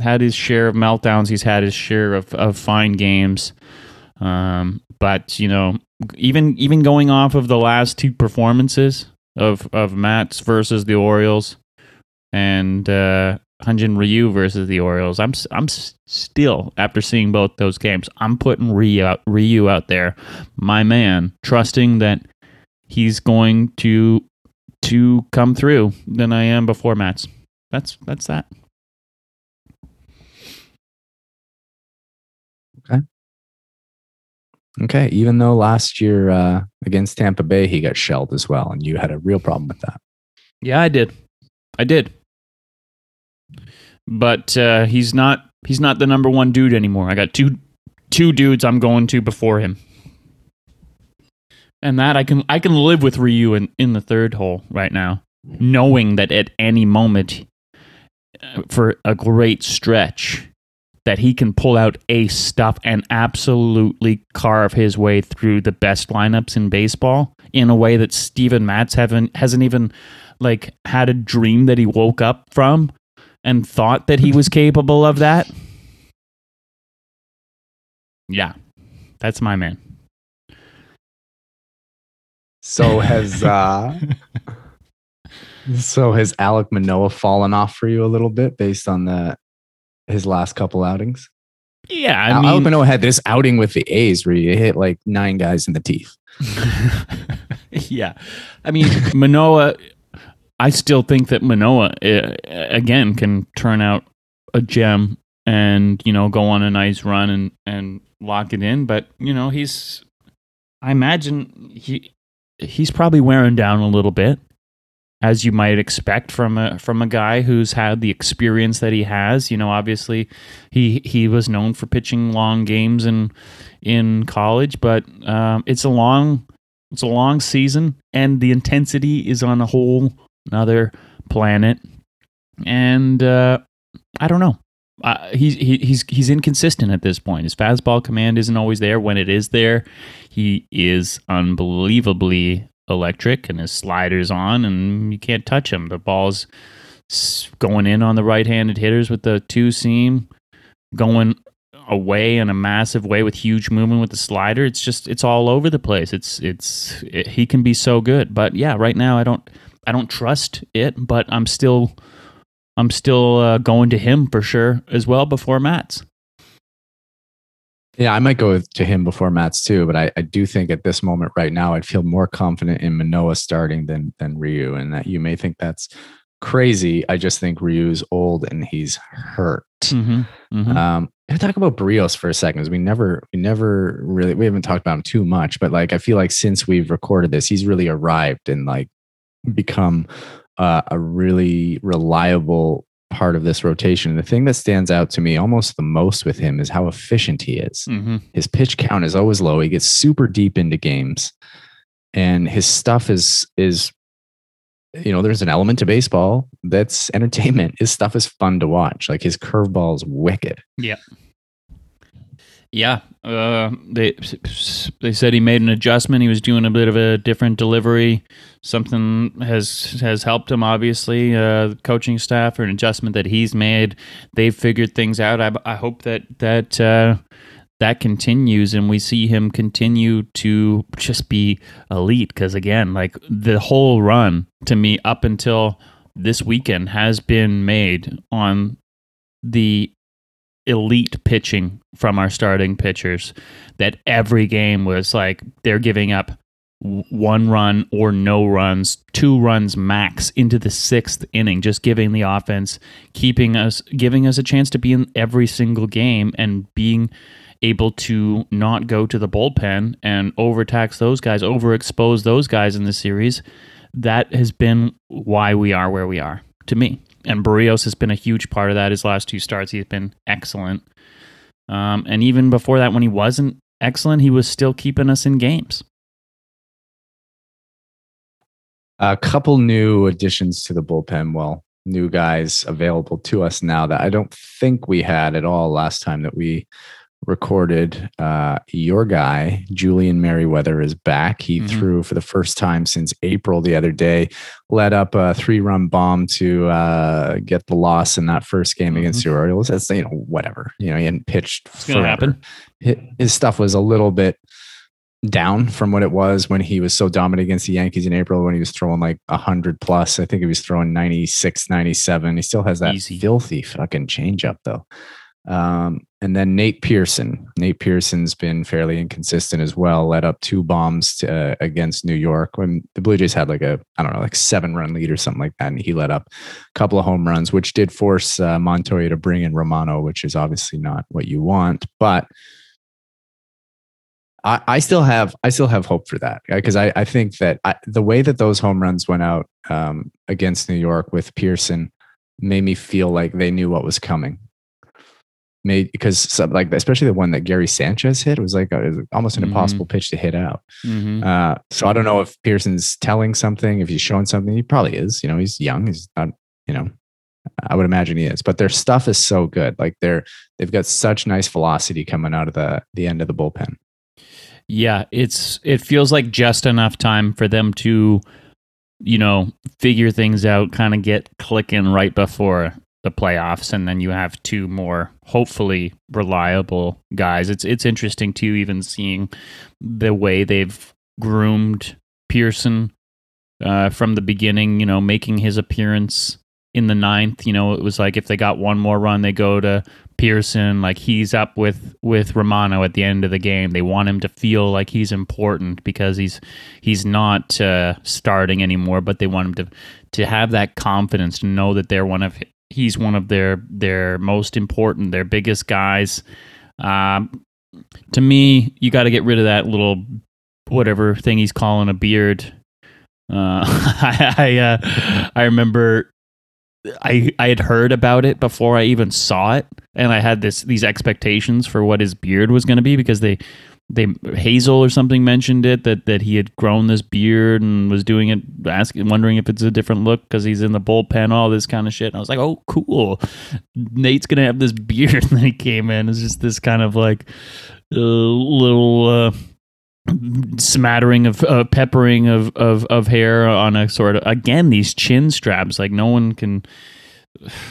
had his share of meltdowns. He's had his share of fine games. But you know, even going off of the last two performances of Matz versus the Orioles, and Hyun-jin Ryu versus the Orioles, I'm still, after seeing both those games, I'm putting Ryu out there, my man, trusting that he's going to come through than I am before Matz. That's that. Okay. Even though last year against Tampa Bay he got shelled as well, and you had a real problem with that. Yeah, I did. But he's not the number one dude anymore. I got two dudes I'm going to before him. And that I can live with Ryu in the third hole right now, knowing that at any moment for a great stretch that he can pull out ace stuff and absolutely carve his way through the best lineups in baseball in a way that Steven Matz hasn't even had a dream that he woke up from and thought that he was capable of that. Yeah, that's my man. So has Alek Manoah fallen off for you a little bit based on his last couple outings? Yeah, Alek Manoah had this outing with the A's where he hit 9 guys in the teeth. Yeah, Manoah. I still think that Manoah, again, can turn out a gem and, go on a nice run and lock it in. But, I imagine he's probably wearing down a little bit, as you might expect from a guy who's had the experience that he has. Obviously he was known for pitching long games in college, but it's a long season and the intensity is on a whole another planet, and I don't know. He's inconsistent at this point. His fastball command isn't always there. When it is there, he is unbelievably electric, and his slider's on, and you can't touch him. The ball's going in on the right-handed hitters with the two seam, going away in a massive way with huge movement with the slider. It's just, it's all over the place. He can be so good, but yeah, right now I don't trust it, but I'm still going to him for sure as well before Matz. Yeah, I might go to him before Matz too, but I do think at this moment right now, I'd feel more confident in Manoah starting than Ryu, and that you may think that's crazy. I just think Ryu's old and he's hurt. Mm-hmm, mm-hmm. I talk about Berríos for a second, because we haven't talked about him too much, but like I feel like since we've recorded this, he's really arrived and like become a really reliable part of this rotation. The thing that stands out to me almost the most with him is how efficient he is. Mm-hmm. His pitch count is always low. He gets super deep into games, and his stuff is, you know, there's an element to baseball that's entertainment. His stuff is fun to watch. Like his curveball is wicked. Yeah. Yeah. They said he made an adjustment. He was doing a bit of a different delivery. Something has helped him, obviously. The coaching staff, or an adjustment that he's made. They've figured things out. I hope that continues, and we see him continue to just be elite, because again, like the whole run to me up until this weekend has been made on the elite pitching from our starting pitchers, that every game was like they're giving up one run or no runs, 2 runs max into the 6th inning, just giving the offense, giving us a chance to be in every single game and being able to not go to the bullpen and overexpose those guys in the series. That has been why we are where we are, to me. And Berríos has been a huge part of that. His last 2 starts, he's been excellent. And even before that, when he wasn't excellent, he was still keeping us in games. A couple new additions to the bullpen. Well, new guys available to us now that I don't think we had at all last time that we recorded. Your guy Julian Merriweather is back. He threw for the first time since April the other day, led up a 3-run bomb to get the loss in that first game against the Orioles. That's, you know, whatever, you know, he hadn't pitched. It's gonna happen. His stuff was a little bit down from what it was when he was so dominant against the Yankees in April, when he was throwing like 100+. I think he was throwing 96, 97. He still has that filthy fucking changeup though. And then Nate Pearson. Nate Pearson's been fairly inconsistent as well. Led up 2 bombs to, against New York, when the Blue Jays had like a, I don't know, like 7-run lead or something like that. And he let up a couple of home runs, which did force Montoya to bring in Romano, which is obviously not what you want. But I still have hope for that, because I think that the way that those home runs went out against New York with Pearson made me feel like they knew what was coming. Because like especially the one that Gary Sanchez hit was like almost an impossible pitch to hit out. Mm-hmm. So I don't know if Pearson's telling something, if he's showing something. He probably is. You know, he's young. He's not. You know, I would imagine he is. But their stuff is so good. Like they've got such nice velocity coming out of the end of the bullpen. Yeah, it feels like just enough time for them to, you know, figure things out, kind of get clicking right before the playoffs, and then you have 2 more hopefully reliable guys. It's interesting too, even seeing the way they've groomed Pearson from the beginning. You know, making his appearance in the 9th. You know, it was like if they got 1 more run, they go to Pearson. Like he's up with Romano at the end of the game. They want him to feel like he's important, because he's not starting anymore, but they want him to have that confidence, to know that they're one of his. He's one of their most important, their biggest guys. To me, you got to get rid of that little whatever thing he's calling a beard. I remember I had heard about it before I even saw it, and I had these expectations for what his beard was going to be, because they Hazel or something mentioned it, that he had grown this beard and was doing it, wondering if it's a different look because he's in the bullpen, all this kind of shit. And I was like, oh, cool, Nate's going to have this beard. And then he came in. It's just this kind of like little smattering of peppering of hair on a sort of, again, these chin straps. Like, no one can...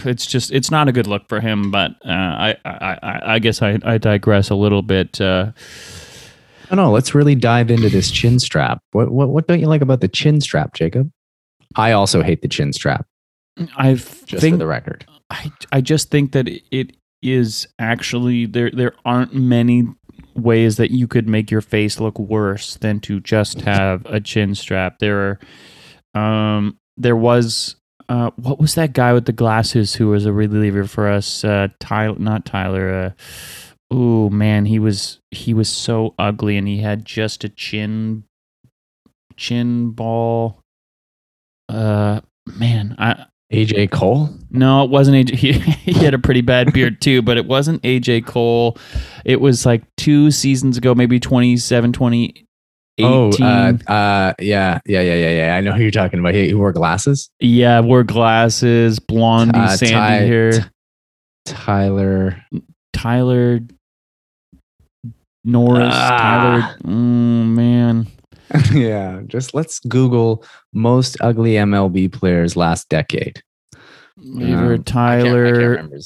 It's just, it's not a good look for him, but I guess I digress a little bit. No, let's really dive into this chin strap. What don't you like about the chin strap, Jacob? I also hate the chin strap. I think, for the record, I just think that it is actually, there aren't many ways that you could make your face look worse than to just have a chin strap. There are, what was that guy with the glasses who was a reliever for us? Tyler. Oh man, he was so ugly, and he had just a chin ball. AJ Cole? No, it wasn't AJ. He had a pretty bad beard too, but it wasn't AJ Cole. It was like 2 seasons ago, maybe 2018. 18. Yeah. I know who you're talking about. He wore glasses? Yeah, wore glasses, blondie, sandy hair. Tyler Norris. Oh, man. Yeah, just let's Google most ugly MLB players last decade. Tyler. I can't remember.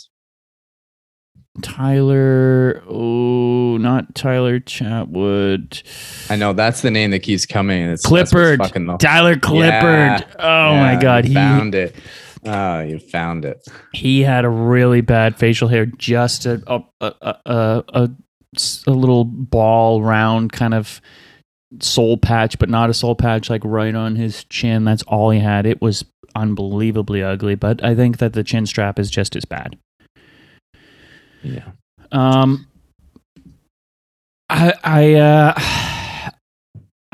Tyler, not Tyler Chatwood. I know that's the name that keeps coming. It's Clippard. Tyler Clippard. Yeah. My God, he found it. Oh, you found it. He had a really bad facial hair, just a little ball, round kind of soul patch, but not a soul patch, like right on his chin. That's all he had. It was unbelievably ugly, but I think that the chin strap is just as bad. Yeah. I'm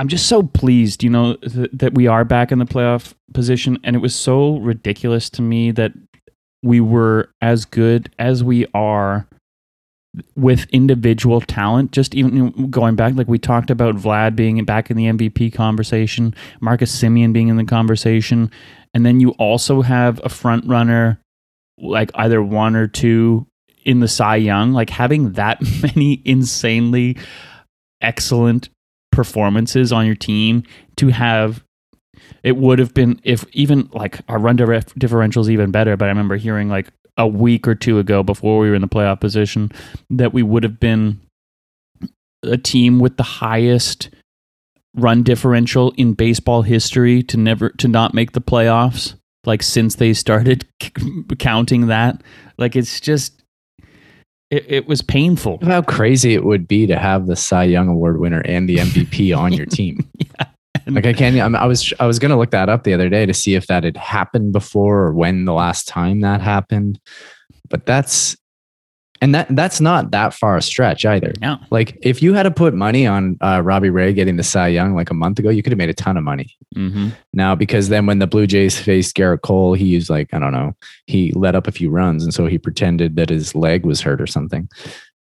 just so pleased, that we are back in the playoff position, and it was so ridiculous to me that we were as good as we are with individual talent. Just even going back, like we talked about Vlad being back in the MVP conversation, Marcus Semien being in the conversation, and then you also have a front runner, like either one or two, in the Cy Young. Like having that many insanely excellent performances on your team, to have it would have been, if even like our run differential is even better, but I remember hearing like a week or two ago, before we were in the playoff position, that we would have been a team with the highest run differential in baseball history to not make the playoffs, like since they started counting that. Like it's just, It was painful. How crazy it would be to have the Cy Young Award winner and the MVP on your team. Yeah. Like I was going to look that up the other day to see if that had happened before, or when the last time that happened. But that's not that far a stretch either. No. Like if you had to put money on Robbie Ray getting the Cy Young like a month ago, you could have made a ton of money. Mm-hmm. Now, because then when the Blue Jays faced Garrett Cole, he used he let up a few runs, and so he pretended that his leg was hurt or something.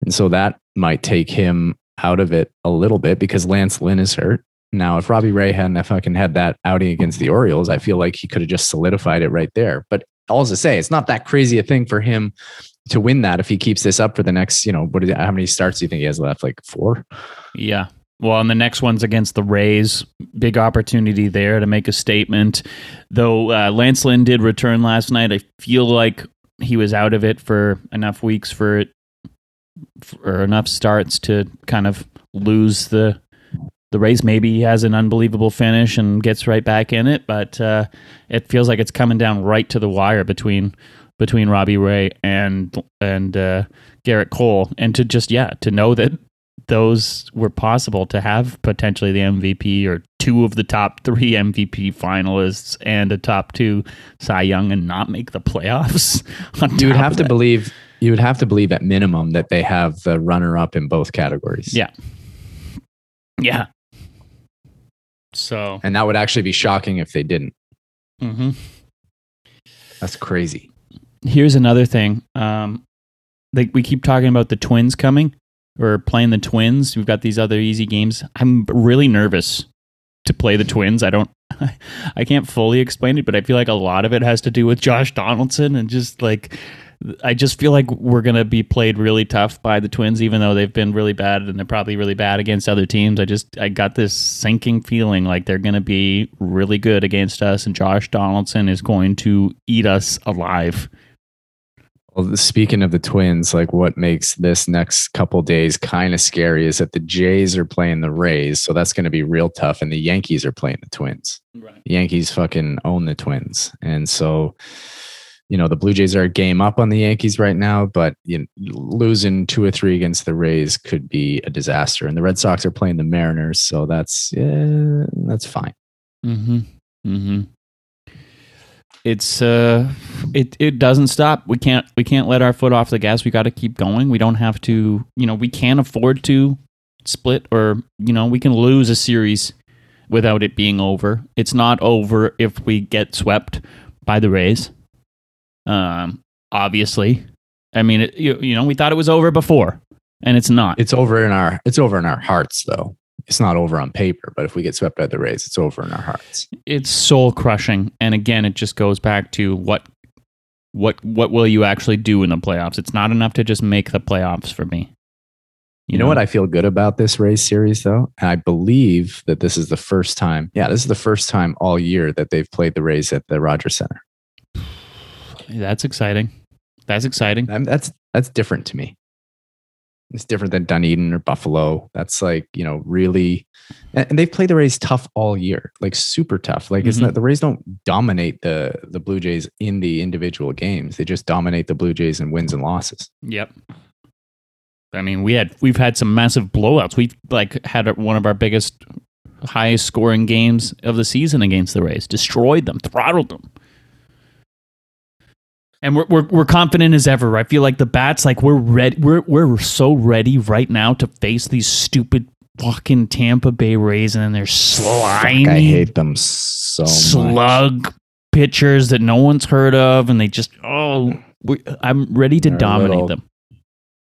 And so that might take him out of it a little bit, because Lance Lynn is hurt. Now, if Robbie Ray hadn't fucking had that outing against the Orioles, I feel like he could have just solidified it right there. But all to say, it's not that crazy a thing for him to win that if he keeps this up for the next, how many starts do you think he has left? Like 4? Yeah. Well, and the next one's against the Rays. Big opportunity there to make a statement. Though Lance Lynn did return last night. I feel like he was out of it for enough weeks for enough starts to kind of lose the Rays. Maybe he has an unbelievable finish and gets right back in it, but it feels like it's coming down right to the wire between Robbie Ray and Garrett Cole. And to just, to know that those were possible, to have potentially the MVP or 2 of the top 3 MVP finalists and a top 2 Cy Young and not make the playoffs. You would have to believe at minimum that they have the runner up in both categories. Yeah. Yeah. So. And that would actually be shocking if they didn't. Mm-hmm. That's crazy. Here's another thing. like we keep talking about the Twins coming or playing the Twins. We've got these other easy games. I'm really nervous to play the Twins. I can't fully explain it, but I feel like a lot of it has to do with Josh Donaldson and just like, I just feel like we're going to be played really tough by the Twins, even though they've been really bad and they're probably really bad against other teams. I got this sinking feeling like they're going to be really good against us, and Josh Donaldson is going to eat us alive. Well, speaking of the Twins, like what makes this next couple days kind of scary is that the Jays are playing the Rays, so that's going to be real tough, and the Yankees are playing the Twins. Right. The Yankees fucking own the Twins, and so... You know, the Blue Jays are a game up on the Yankees right now, but you know, losing 2 or 3 against the Rays could be a disaster. And the Red Sox are playing the Mariners, so that's fine. Mm-hmm. Mm-hmm. It's it doesn't stop. We can't let our foot off the gas. We got to keep going. We don't have to. You know, we can't afford to split, or you know, we can lose a series without it being over. It's not over if we get swept by the Rays. Obviously, I mean, you know, we thought it was over before, and it's not. It's over in our hearts, though. It's not over on paper, but if we get swept by the Rays, it's over in our hearts. It's soul crushing, and again, it just goes back to what will you actually do in the playoffs? It's not enough to just make the playoffs for me. You know what I feel good about this Rays series, though? And I believe that this is the first time. Yeah, this is the first time all year that they've played the Rays at the Rogers Center. That's exciting. That's different to me. It's different than Dunedin or Buffalo. That's like, you know, really, and they've played the Rays tough all year, like super tough. Like it's not, the Rays don't dominate the Blue Jays in the individual games. They just dominate the Blue Jays in wins and losses. Yep. I mean, we've had some massive blowouts. We've like had one of our biggest, highest scoring games of the season against the Rays. Destroyed them, throttled them. And we're confident as ever. I feel like the bats, like we're ready. We're so ready right now to face these stupid fucking Tampa Bay Rays, and then they're slimy. Fuck, I hate them so much. Slug pitchers that no one's heard of, and they just I'm ready to dominate them.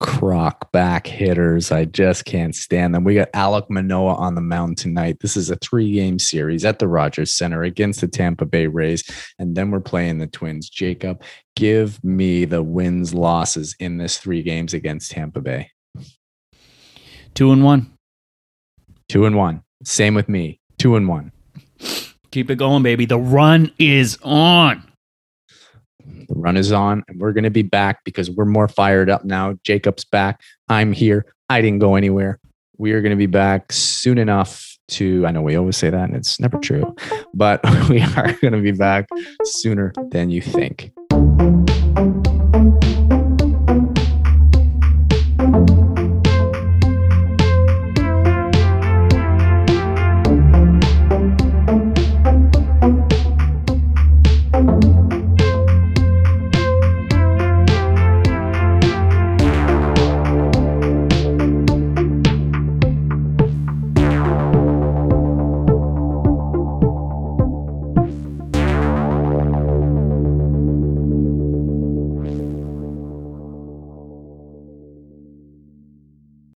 Croc back hitters. I just can't stand them. We got Alek Manoah on the mound tonight. This is a 3-game series at the Rogers Center against the Tampa Bay Rays. And then we're playing the Twins. Jacob, give me the wins, losses in this 3 games against Tampa Bay. 2-1. 2-1. Same with me. 2-1. Keep it going, baby. The run is on. The run is on, and we're going to be back because we're more fired up now. Jacob's back. I'm here. I didn't go anywhere. We are going to be back soon enough to, I know we always say that and it's never true, but we are going to be back sooner than you think.